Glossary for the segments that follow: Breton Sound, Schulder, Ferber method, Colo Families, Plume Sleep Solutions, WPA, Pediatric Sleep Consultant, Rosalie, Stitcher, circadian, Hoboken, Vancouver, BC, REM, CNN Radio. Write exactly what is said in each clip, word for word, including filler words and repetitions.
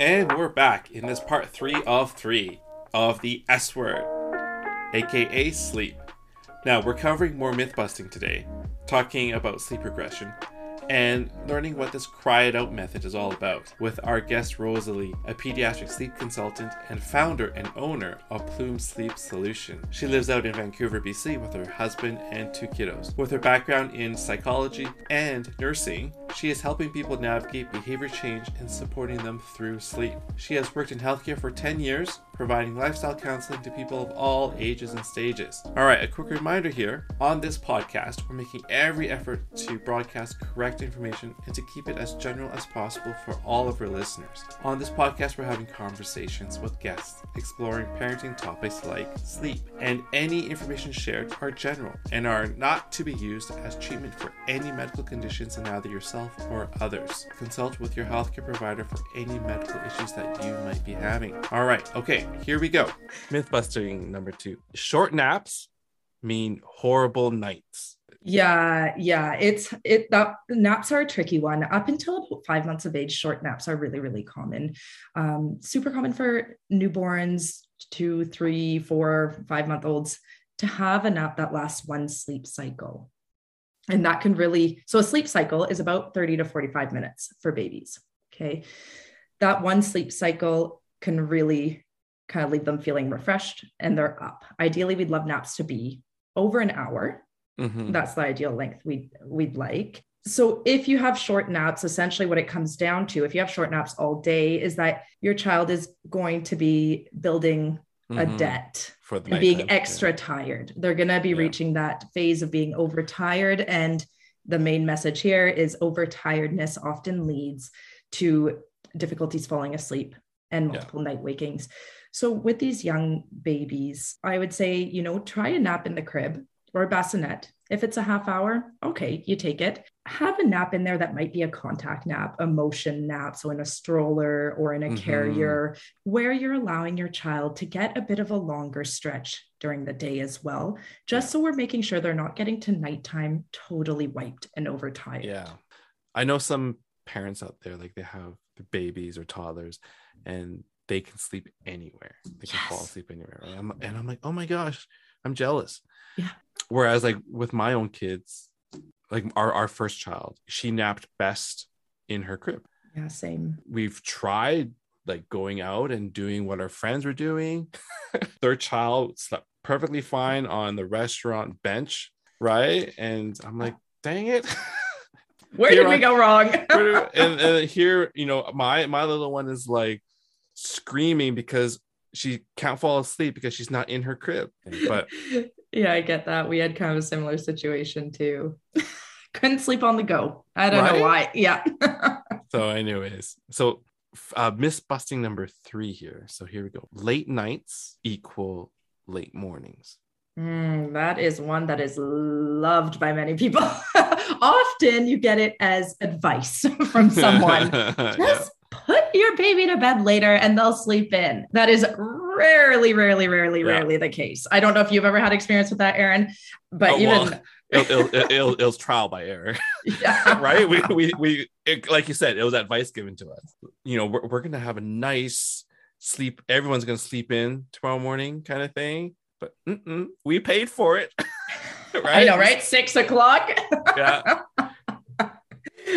And we're back in this part three of three of the S word, aka sleep. Now we're covering more myth busting today, talking about sleep regression and learning what this cry it out method is all about with our guest Rosalie, a pediatric sleep consultant and founder and owner of Plume Sleep Solutions. She lives out in Vancouver, B C with her husband and two kiddos. With her background in psychology and nursing, she is helping people navigate behavior change and supporting them through sleep. She has worked in healthcare for ten years, providing lifestyle counseling to people of all ages and stages. All right, a quick reminder here. On this podcast, we're making every effort to broadcast correct information and to keep it as general as possible for all of our listeners. On this podcast, we're having conversations with guests, exploring parenting topics like sleep, and any information shared are general and are not to be used as treatment for any medical conditions in either yourself or others. Consult with your healthcare provider for any medical issues that you might be having. All right, okay. Here we go. Myth busting number two. Short naps mean horrible nights. Yeah, yeah. It's it that naps are a tricky one. Up until five months of age, short naps are really, really common. Um, super common for newborns, two, three, four, five month olds to have a nap that lasts one sleep cycle. And that can really, so a sleep cycle is about thirty to forty-five minutes for babies. Okay. That one sleep cycle can really kind of leave them feeling refreshed and they're up. Ideally, we'd love naps to be over an hour. Mm-hmm. That's the ideal length we, we'd like. So if you have short naps, essentially what it comes down to, if you have short naps all day, is that your child is going to be building mm-hmm. a debt for the and being time. extra yeah. tired. They're going to be yeah. reaching that phase of being overtired. And the main message here is overtiredness often leads to difficulties falling asleep and multiple yeah. night wakings. So with these young babies, I would say, you know, try a nap in the crib or a bassinet. If it's a half hour, okay, you take it. Have a nap in there that might be a contact nap, a motion nap, so in a stroller or in a mm-hmm. carrier, where you're allowing your child to get a bit of a longer stretch during the day as well, just so we're making sure they're not getting to nighttime totally wiped and overtired. Yeah. I know some parents out there, like they have babies or toddlers and they can sleep anywhere. They can yes. fall asleep anywhere. Right? I'm, and I'm like, oh my gosh, I'm jealous. Yeah. Whereas like with my own kids, like our, our first child, she napped best in her crib. Yeah, same. We've tried like going out and doing what our friends were doing. Third child slept perfectly fine on the restaurant bench, right? And I'm like, dang it. Where did we go wrong? and, and here, you know, my my little one is like screaming because she can't fall asleep because she's not in her crib. But yeah, I get that. We had kind of a similar situation too. Couldn't sleep on the go. I don't right? know why. Yeah. So, anyways, so uh, myth busting number three here. So here we go. Late nights equal late mornings. Mm, that is one that is loved by many people. Often you get it as advice from someone. Just yeah. put your baby to bed later and they'll sleep in. That is rarely, rarely, rarely, yeah. rarely the case. I don't know if you've ever had experience with that, Aaron, but oh, even... Well, it, it, it, it, it was trial by error, yeah. right? We, we, we it, like you said, it was advice given to us. You know, we're, we're going to have a nice sleep. Everyone's going to sleep in tomorrow morning kind of thing. But mm-mm, we paid for it, right? I know, right? Six o'clock. Yeah,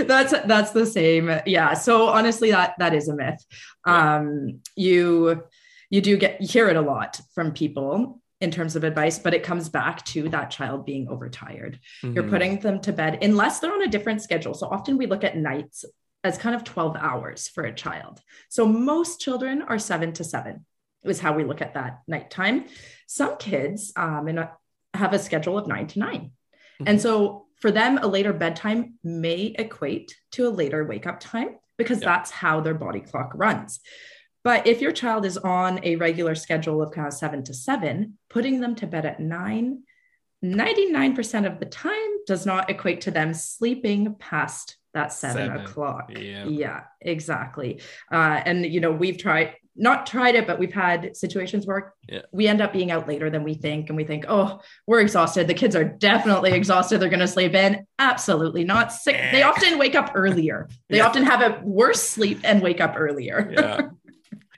that's that's the same. Yeah. So honestly, that that is a myth. Yeah. Um, you you do get you hear it a lot from people in terms of advice, but it comes back to that child being overtired. Mm-hmm. You're putting them to bed unless they're on a different schedule. So often we look at nights as kind of twelve hours for a child. So most children are seven to seven. Is how we look at that nighttime. Some kids um, and have a schedule of nine to nine. Mm-hmm. And so for them, a later bedtime may equate to a later wake up time because yeah. that's how their body clock runs. But if your child is on a regular schedule of kind of seven to seven, putting them to bed at nine, ninety-nine percent of the time does not equate to them sleeping past that's seven, seven. o'clock. Yeah. yeah, exactly. Uh, and, you know, we've tried, not tried it, but we've had situations where yeah. we end up being out later than we think. And we think, oh, we're exhausted. The kids are definitely exhausted. They're going to sleep in. Absolutely not. Sick. They often wake up earlier. They yeah. often have a worse sleep and wake up earlier. yeah.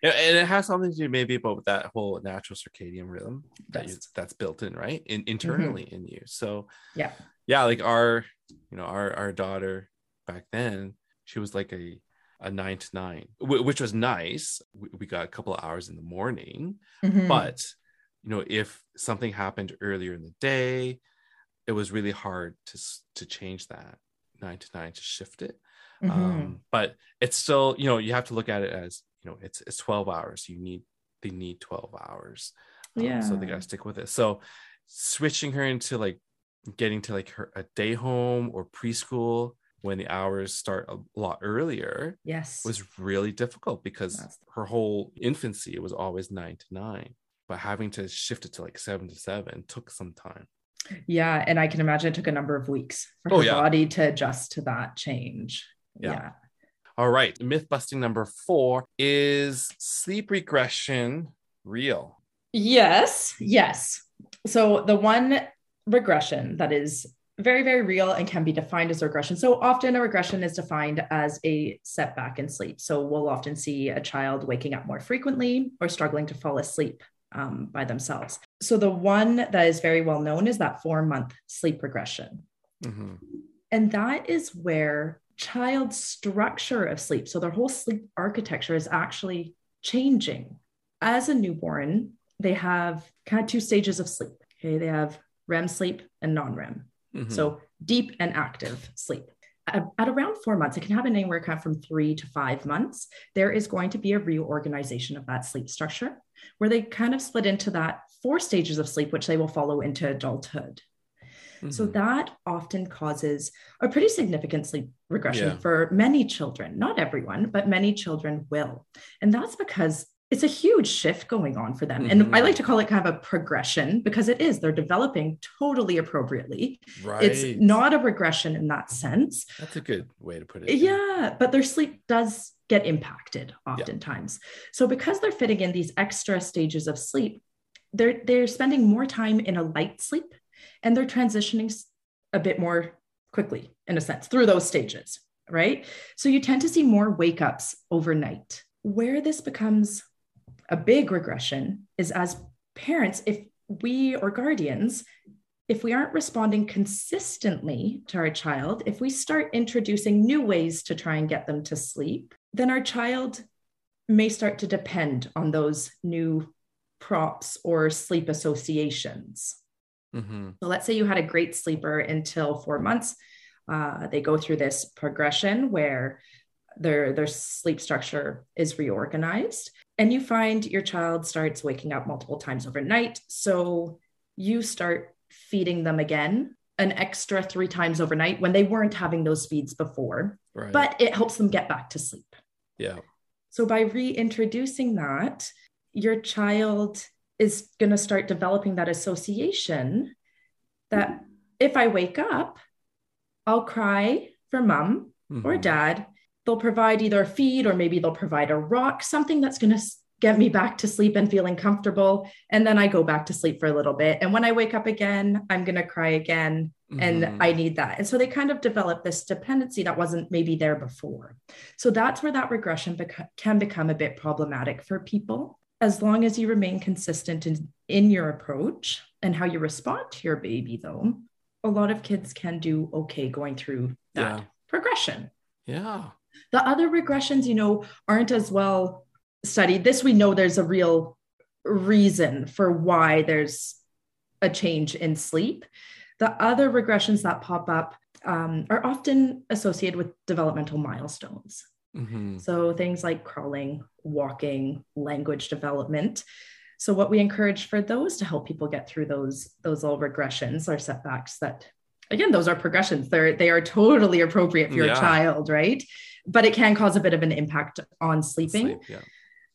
And it has something to do maybe about that whole natural circadian rhythm that you, that's built in, right? In, internally mm-hmm. in you. So yeah, yeah, like our, you know, our our daughter back then, she was like a a nine to nine, w- which was nice. We, we got a couple of hours in the morning, mm-hmm. but you know, if something happened earlier in the day, it was really hard to to change that nine to nine to shift it. Mm-hmm. Um, but it's still, you know, you have to look at it as, you know, it's it's twelve hours. You need they need twelve hours. Um, yeah. So they gotta stick with it. So switching her into like getting to like her a day home or preschool when the hours start a lot earlier, yes, was really difficult because That's... her whole infancy it was always nine to nine. But having to shift it to like seven to seven took some time. Yeah, and I can imagine it took a number of weeks for oh, her yeah. body to adjust to that change. Yeah. yeah. All right. Myth busting number four is sleep regression real? Yes. Yes. So the one regression that is very, very real and can be defined as a regression. So often a regression is defined as a setback in sleep. So we'll often see a child waking up more frequently or struggling to fall asleep um, by themselves. So the one that is very well known is that four month sleep regression. Mm-hmm. And that is where child's structure of sleep, so their whole sleep architecture is actually changing. As a newborn, they have kind of two stages of sleep. Okay, they have R E M sleep and non-R E M. Mm-hmm. So deep and active sleep. At, at around four months, it can happen anywhere kind of from three to five months. There is going to be a reorganization of that sleep structure where they kind of split into that four stages of sleep, which they will follow into adulthood. So that often causes a pretty significant sleep regression yeah. for many children, not everyone, but many children will. And that's because it's a huge shift going on for them. Mm-hmm. And I like to call it kind of a progression because it is, they're developing totally appropriately. Right. It's not a regression in that sense. That's a good way to put it. Yeah. But their sleep does get impacted oftentimes. Yeah. So because they're fitting in these extra stages of sleep, they're, they're spending more time in a light sleep. And they're transitioning a bit more quickly, in a sense, through those stages, right? So you tend to see more wake-ups overnight. Where this becomes a big regression is as parents, if we or guardians, if we aren't responding consistently to our child, if we start introducing new ways to try and get them to sleep, then our child may start to depend on those new props or sleep associations. Mm-hmm. So let's say you had a great sleeper until four months. Uh, they go through this progression where their, their sleep structure is reorganized and you find your child starts waking up multiple times overnight. So you start feeding them again, an extra three times overnight when they weren't having those feeds before, right. But it helps them get back to sleep. Yeah. So by reintroducing that, your child is going to start developing that association that if I wake up, I'll cry for mom mm-hmm. or dad. They'll provide either a feed or maybe they'll provide a rock, something that's going to get me back to sleep and feeling comfortable. And then I go back to sleep for a little bit. And when I wake up again, I'm going to cry again. Mm-hmm. And I need that. And so they kind of develop this dependency that wasn't maybe there before. So that's where that regression beca- can become a bit problematic for people. As long as you remain consistent in, in your approach and how you respond to your baby, though, a lot of kids can do okay going through that yeah. progression. Yeah. The other regressions, you know, aren't as well studied. This, we know there's a real reason for why there's a change in sleep. The other regressions that pop up um, are often associated with developmental milestones. Mm-hmm. So things like crawling, walking, language development. So what we encourage for those to help people get through those, those little regressions or setbacks that, again, those are progressions. They're, they are totally appropriate for your yeah. child, right? But it can cause a bit of an impact on sleeping. Sleep, yeah.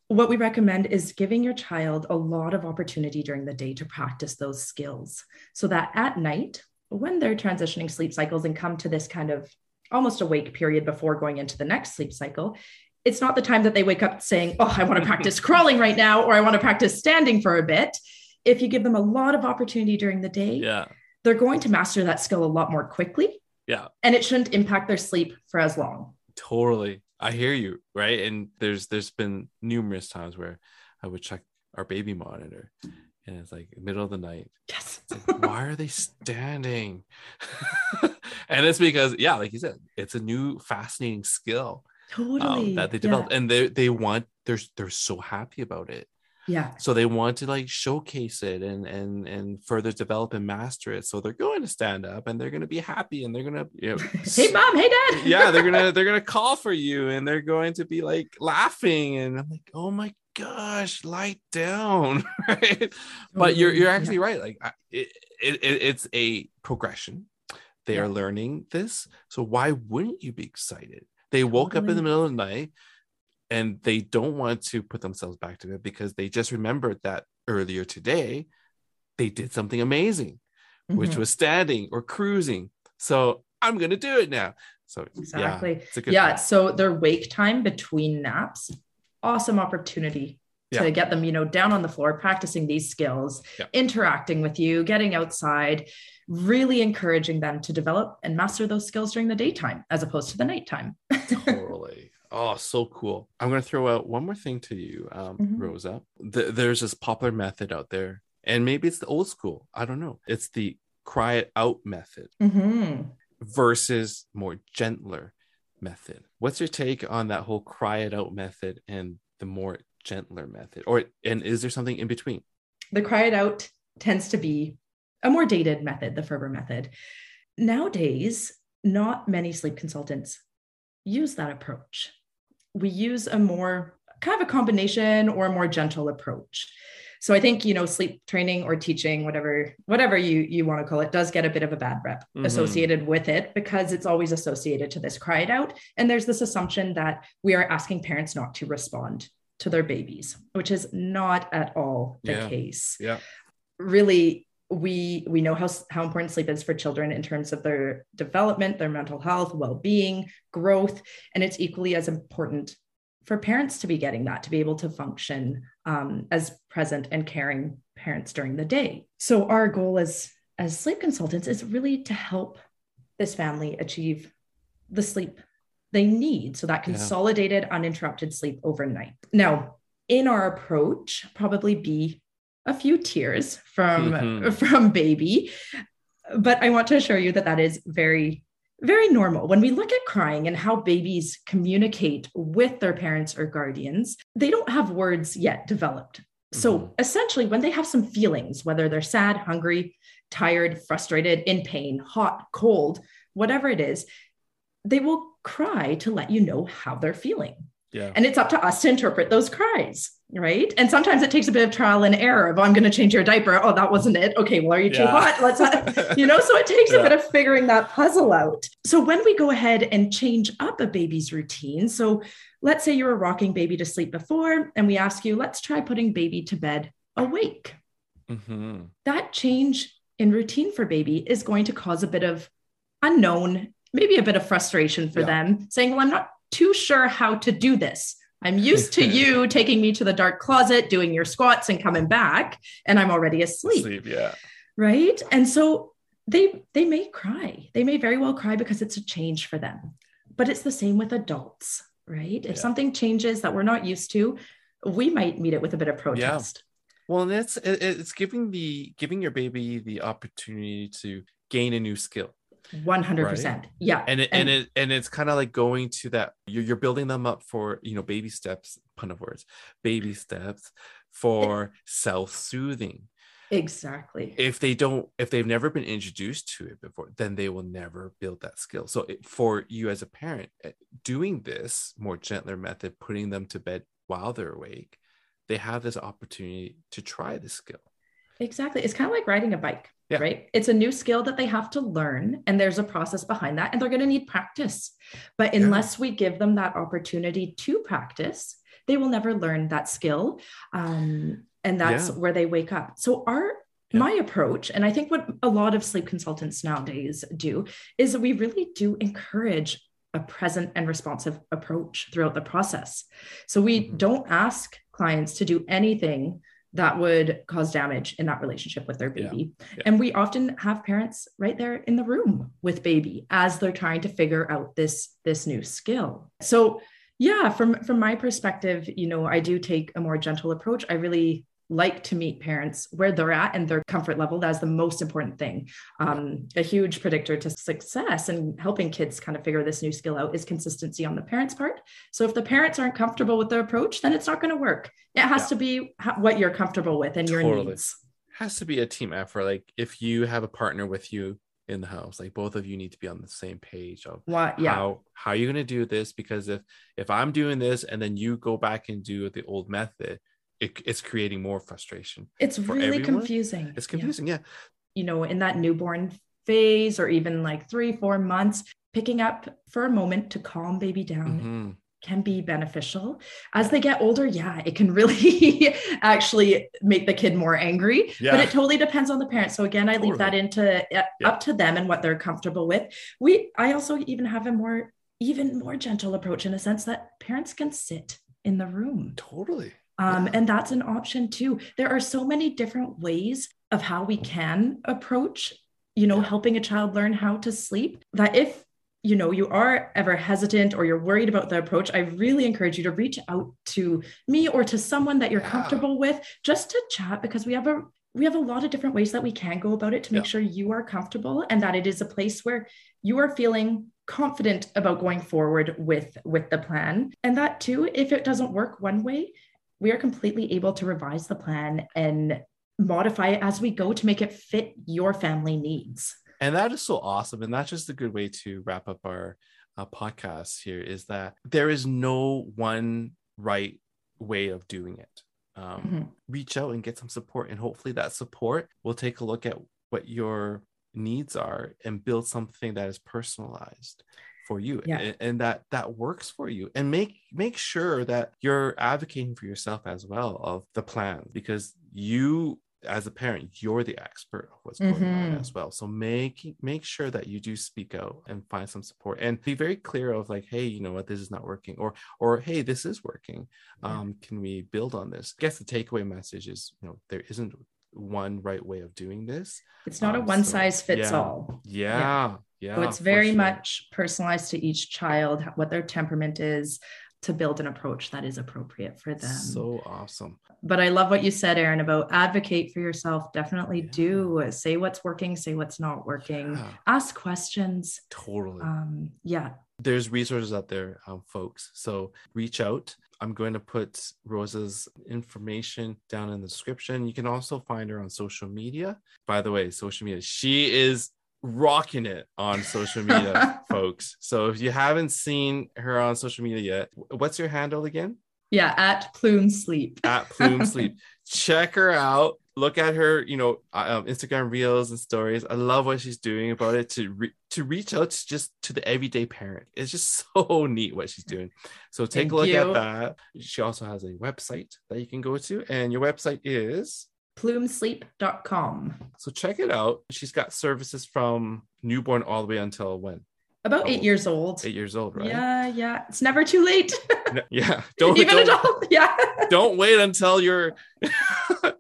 What we recommend is giving your child a lot of opportunity during the day to practice those skills so that at night, when they're transitioning sleep cycles and come to this kind of almost a wake period before going into the next sleep cycle, it's not the time that they wake up saying, oh, I want to practice crawling right now, or I want to practice standing for a bit. If you give them a lot of opportunity during the day, yeah. they're going to master that skill a lot more quickly. Yeah. And it shouldn't impact their sleep for as long. Totally. I hear you. Right. And there's, there's been numerous times where I would check our baby monitor and it's like middle of the night. Yes. Like, why are they standing? And it's because, yeah, like you said, it's a new fascinating skill totally. um, that they developed, yeah. and they, they want, they're, they're so happy about it. Yeah. So they want to like showcase it and, and, and further develop and master it. So they're going to stand up and they're going to be happy and they're going to, you know, hey mom, hey dad. Yeah. They're going to, they're going to call for you and they're going to be like laughing. And I'm like, oh my gosh, lie down. Right? But you're, you're actually yeah. right. Like it, it, it's a progression. They yeah. are learning this. So why wouldn't you be excited? They woke totally. Up in the middle of the night. And they don't want to put themselves back to it because they just remembered that earlier today, they did something amazing, mm-hmm. which was standing or cruising. So I'm going to do it now. So exactly. Yeah. It's a good yeah so their wake time between naps, awesome opportunity yeah. to get them, you know, down on the floor, practicing these skills, yeah. interacting with you, getting outside, really encouraging them to develop and master those skills during the daytime, as opposed to the nighttime. Totally. Oh, so cool. I'm going to throw out one more thing to you, um, mm-hmm. Rosa. The, there's this popular method out there, and maybe it's the old school. I don't know. It's the cry it out method mm-hmm. versus more gentler method. What's your take on that whole cry it out method and the more gentler method? Or, and is there something in between? The cry it out tends to be a more dated method, the Ferber method. Nowadays, not many sleep consultants use that approach. We use a more kind of a combination or a more gentle approach. So I think, you know, sleep training or teaching, whatever, whatever you, you want to call it, does get a bit of a bad rep mm-hmm. associated with it because it's always associated to this cry it out. And there's this assumption that we are asking parents not to respond to their babies, which is not at all the yeah. case. Yeah. Really, we, we know how, how important sleep is for children in terms of their development, their mental health, well-being, growth, and it's equally as important for parents to be getting that, to be able to function um, as present and caring parents during the day. So our goal as, as sleep consultants is really to help this family achieve the sleep they need. So that consolidated, yeah. uninterrupted sleep overnight. Now, in our approach, probably be a few tears from, mm-hmm. from baby. But I want to assure you that that is very, very normal. When we look at crying and how babies communicate with their parents or guardians, they don't have words yet developed. Mm-hmm. So essentially when they have some feelings, whether they're sad, hungry, tired, frustrated, in pain, hot, cold, whatever it is, they will cry to let you know how they're feeling. Yeah. And it's up to us to interpret those cries, right? And sometimes it takes a bit of trial and error of, oh, I'm going to change your diaper. Oh, that wasn't it. Okay, well, are you too yeah. hot? Let's not, you know, so it takes yeah. a bit of figuring that puzzle out. So when we go ahead and change up a baby's routine, so let's say you were rocking baby to sleep before, and we ask you, let's try putting baby to bed awake. Mm-hmm. That change in routine for baby is going to cause a bit of unknown, maybe a bit of frustration for yeah. them, saying, well, I'm not too sure how to do this. I'm used to you taking me to the dark closet, doing your squats and coming back, and I'm already asleep. Sleep, yeah. Right. And so they, they may cry. They may very well cry because it's a change for them, but it's the same with adults, right? If yeah. something changes that we're not used to, we might meet it with a bit of protest. Yeah. Well, that's, it's giving the, giving your baby the opportunity to gain a new skill. one hundred percent. Right? Yeah. And it, and, and it, and it's kind of like going to that, you're, you're building them up for, you know, baby steps, pun of words, baby steps for self-soothing. Exactly. If they don't, if they've never been introduced to it before, then they will never build that skill. So it, for you as a parent, doing this more gentler method, putting them to bed while they're awake, they have this opportunity to try the skill. Exactly. It's kind of like riding a bike, yeah. right? It's a new skill that they have to learn, and there's a process behind that, and they're going to need practice. But unless yeah. we give them that opportunity to practice, they will never learn that skill. Um, and that's yeah. where they wake up. So our Yeah. My approach, and I think what a lot of sleep consultants nowadays do, is we really do encourage a present and responsive approach throughout the process. So we mm-hmm. don't ask clients to do anything that would cause damage in that relationship with their baby. Yeah. Yeah. And we often have parents right there in the room with baby as they're trying to figure out this, this new skill. So yeah, from, from my perspective, you know, I do take a more gentle approach. I really like to meet parents where they're at and their comfort level. That's the most important thing. Um, a huge predictor to success and helping kids kind of figure this new skill out is consistency on the parents' part. So if the parents aren't comfortable with their approach, then it's not going to work. It has yeah. to be what you're comfortable with and your totally. needs. It has to be a team effort. Like if you have a partner with you in the house, like both of you need to be on the same page of what, yeah. how, how you're going to do this. Because if, if I'm doing this and then you go back and do the old method, It, it's creating more frustration. It's really confusing. It's confusing. Yeah. yeah. You know, in that newborn phase or even like three, four months, picking up for a moment to calm baby down mm-hmm. can be beneficial. As they get older, yeah, it can really actually make the kid more angry, yeah. but it totally depends on the parent. So again, I totally. leave that into uh, yeah. up to them and what they're comfortable with. We, I also even have a more, even more gentle approach in a sense that parents can sit in the room. Totally. Um, and that's an option too. There are so many different ways of how we can approach, you know, helping a child learn how to sleep, that if, you know, you are ever hesitant or you're worried about the approach, I really encourage you to reach out to me or to someone that you're yeah. comfortable with just to chat, because we have a, we have a lot of different ways that we can go about it to make yeah. sure you are comfortable and that it is a place where you are feeling confident about going forward with, with the plan. And that too, if it doesn't work one way, we are completely able to revise the plan and modify it as we go to make it fit your family needs. And that is so awesome. And that's just a good way to wrap up our uh, podcast here, is that there is no one right way of doing it. Um, mm-hmm. Reach out and get some support. And hopefully that support will take a look at what your needs are and build something that is personalized for you yeah. and, and that that works for you, and make make sure that you're advocating for yourself as well of the plan, because you as a parent, you're the expert of what's mm-hmm. going on as well. So make make sure that you do speak out and find some support, and be very clear of like, hey, you know what, this is not working, or or hey, this is working. yeah. Um can we build on this? I guess the takeaway message is, you know, there isn't one right way of doing this. It's not um, a one so, size fits yeah. all. yeah, yeah. Yeah, so it's very sure. much personalized to each child, what their temperament is, to build an approach that is appropriate for them. So awesome. But I love what you said, Erin, about advocate for yourself. Definitely yeah. do. Say what's working, say what's not working. Yeah. Ask questions. Totally. Um, yeah. There's resources out there, um, folks. So reach out. I'm going to put Rosa's information down in the description. You can also find her on social media. By the way, social media, she is rocking it on social media, folks. So if you haven't seen her on social media yet, what's your handle again? Yeah, at Plume Sleep. At Plume Sleep. Check her out. Look at her, you know, um, Instagram reels and stories. I love what she's doing about it to re- to reach out to just to the everyday parent. It's just so neat what she's doing. So take Thank a look you. at that. She also has a website that you can go to, and your website is plume sleep dot com. So check it out. She's got services from newborn all the way until when? About oh, eight years old. Eight years old, right? Yeah, yeah. It's never too late. No, yeah. Don't even don't, adult. Yeah. Don't wait until you're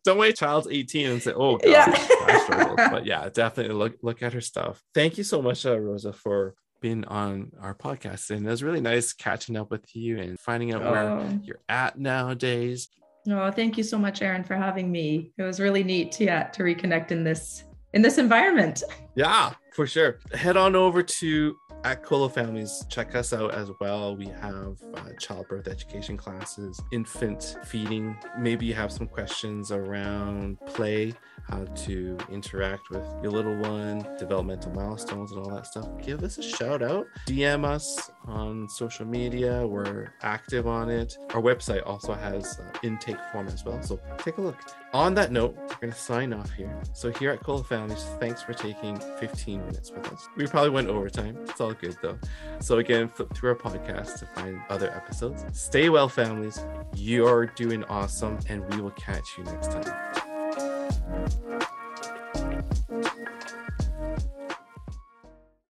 don't wait child's eighteen and say, oh God, yeah. I struggled. But yeah, definitely look look at her stuff. Thank you so much, uh, Rosa, for being on our podcast. And it was really nice catching up with you and finding out oh. where you're at nowadays. Oh, thank you so much, Erin, for having me. It was really neat to, yeah, to reconnect in this in this environment. Yeah, for sure. Head on over to at Colo Families. Check us out as well. We have uh, childbirth education classes, infant feeding. Maybe you have some questions around play, how to interact with your little one, developmental milestones and all that stuff. Give us a shout out. D M us on social media. We're active on it. Our website also has uh, intake form as well. So take a look. On that note, we're going to sign off here. So here at Colo Families, thanks for taking fifteen minutes with us. We probably went overtime. It's all good though. So again, flip through our podcast to find other episodes. Stay well, families. You're doing awesome, and we will catch you next time.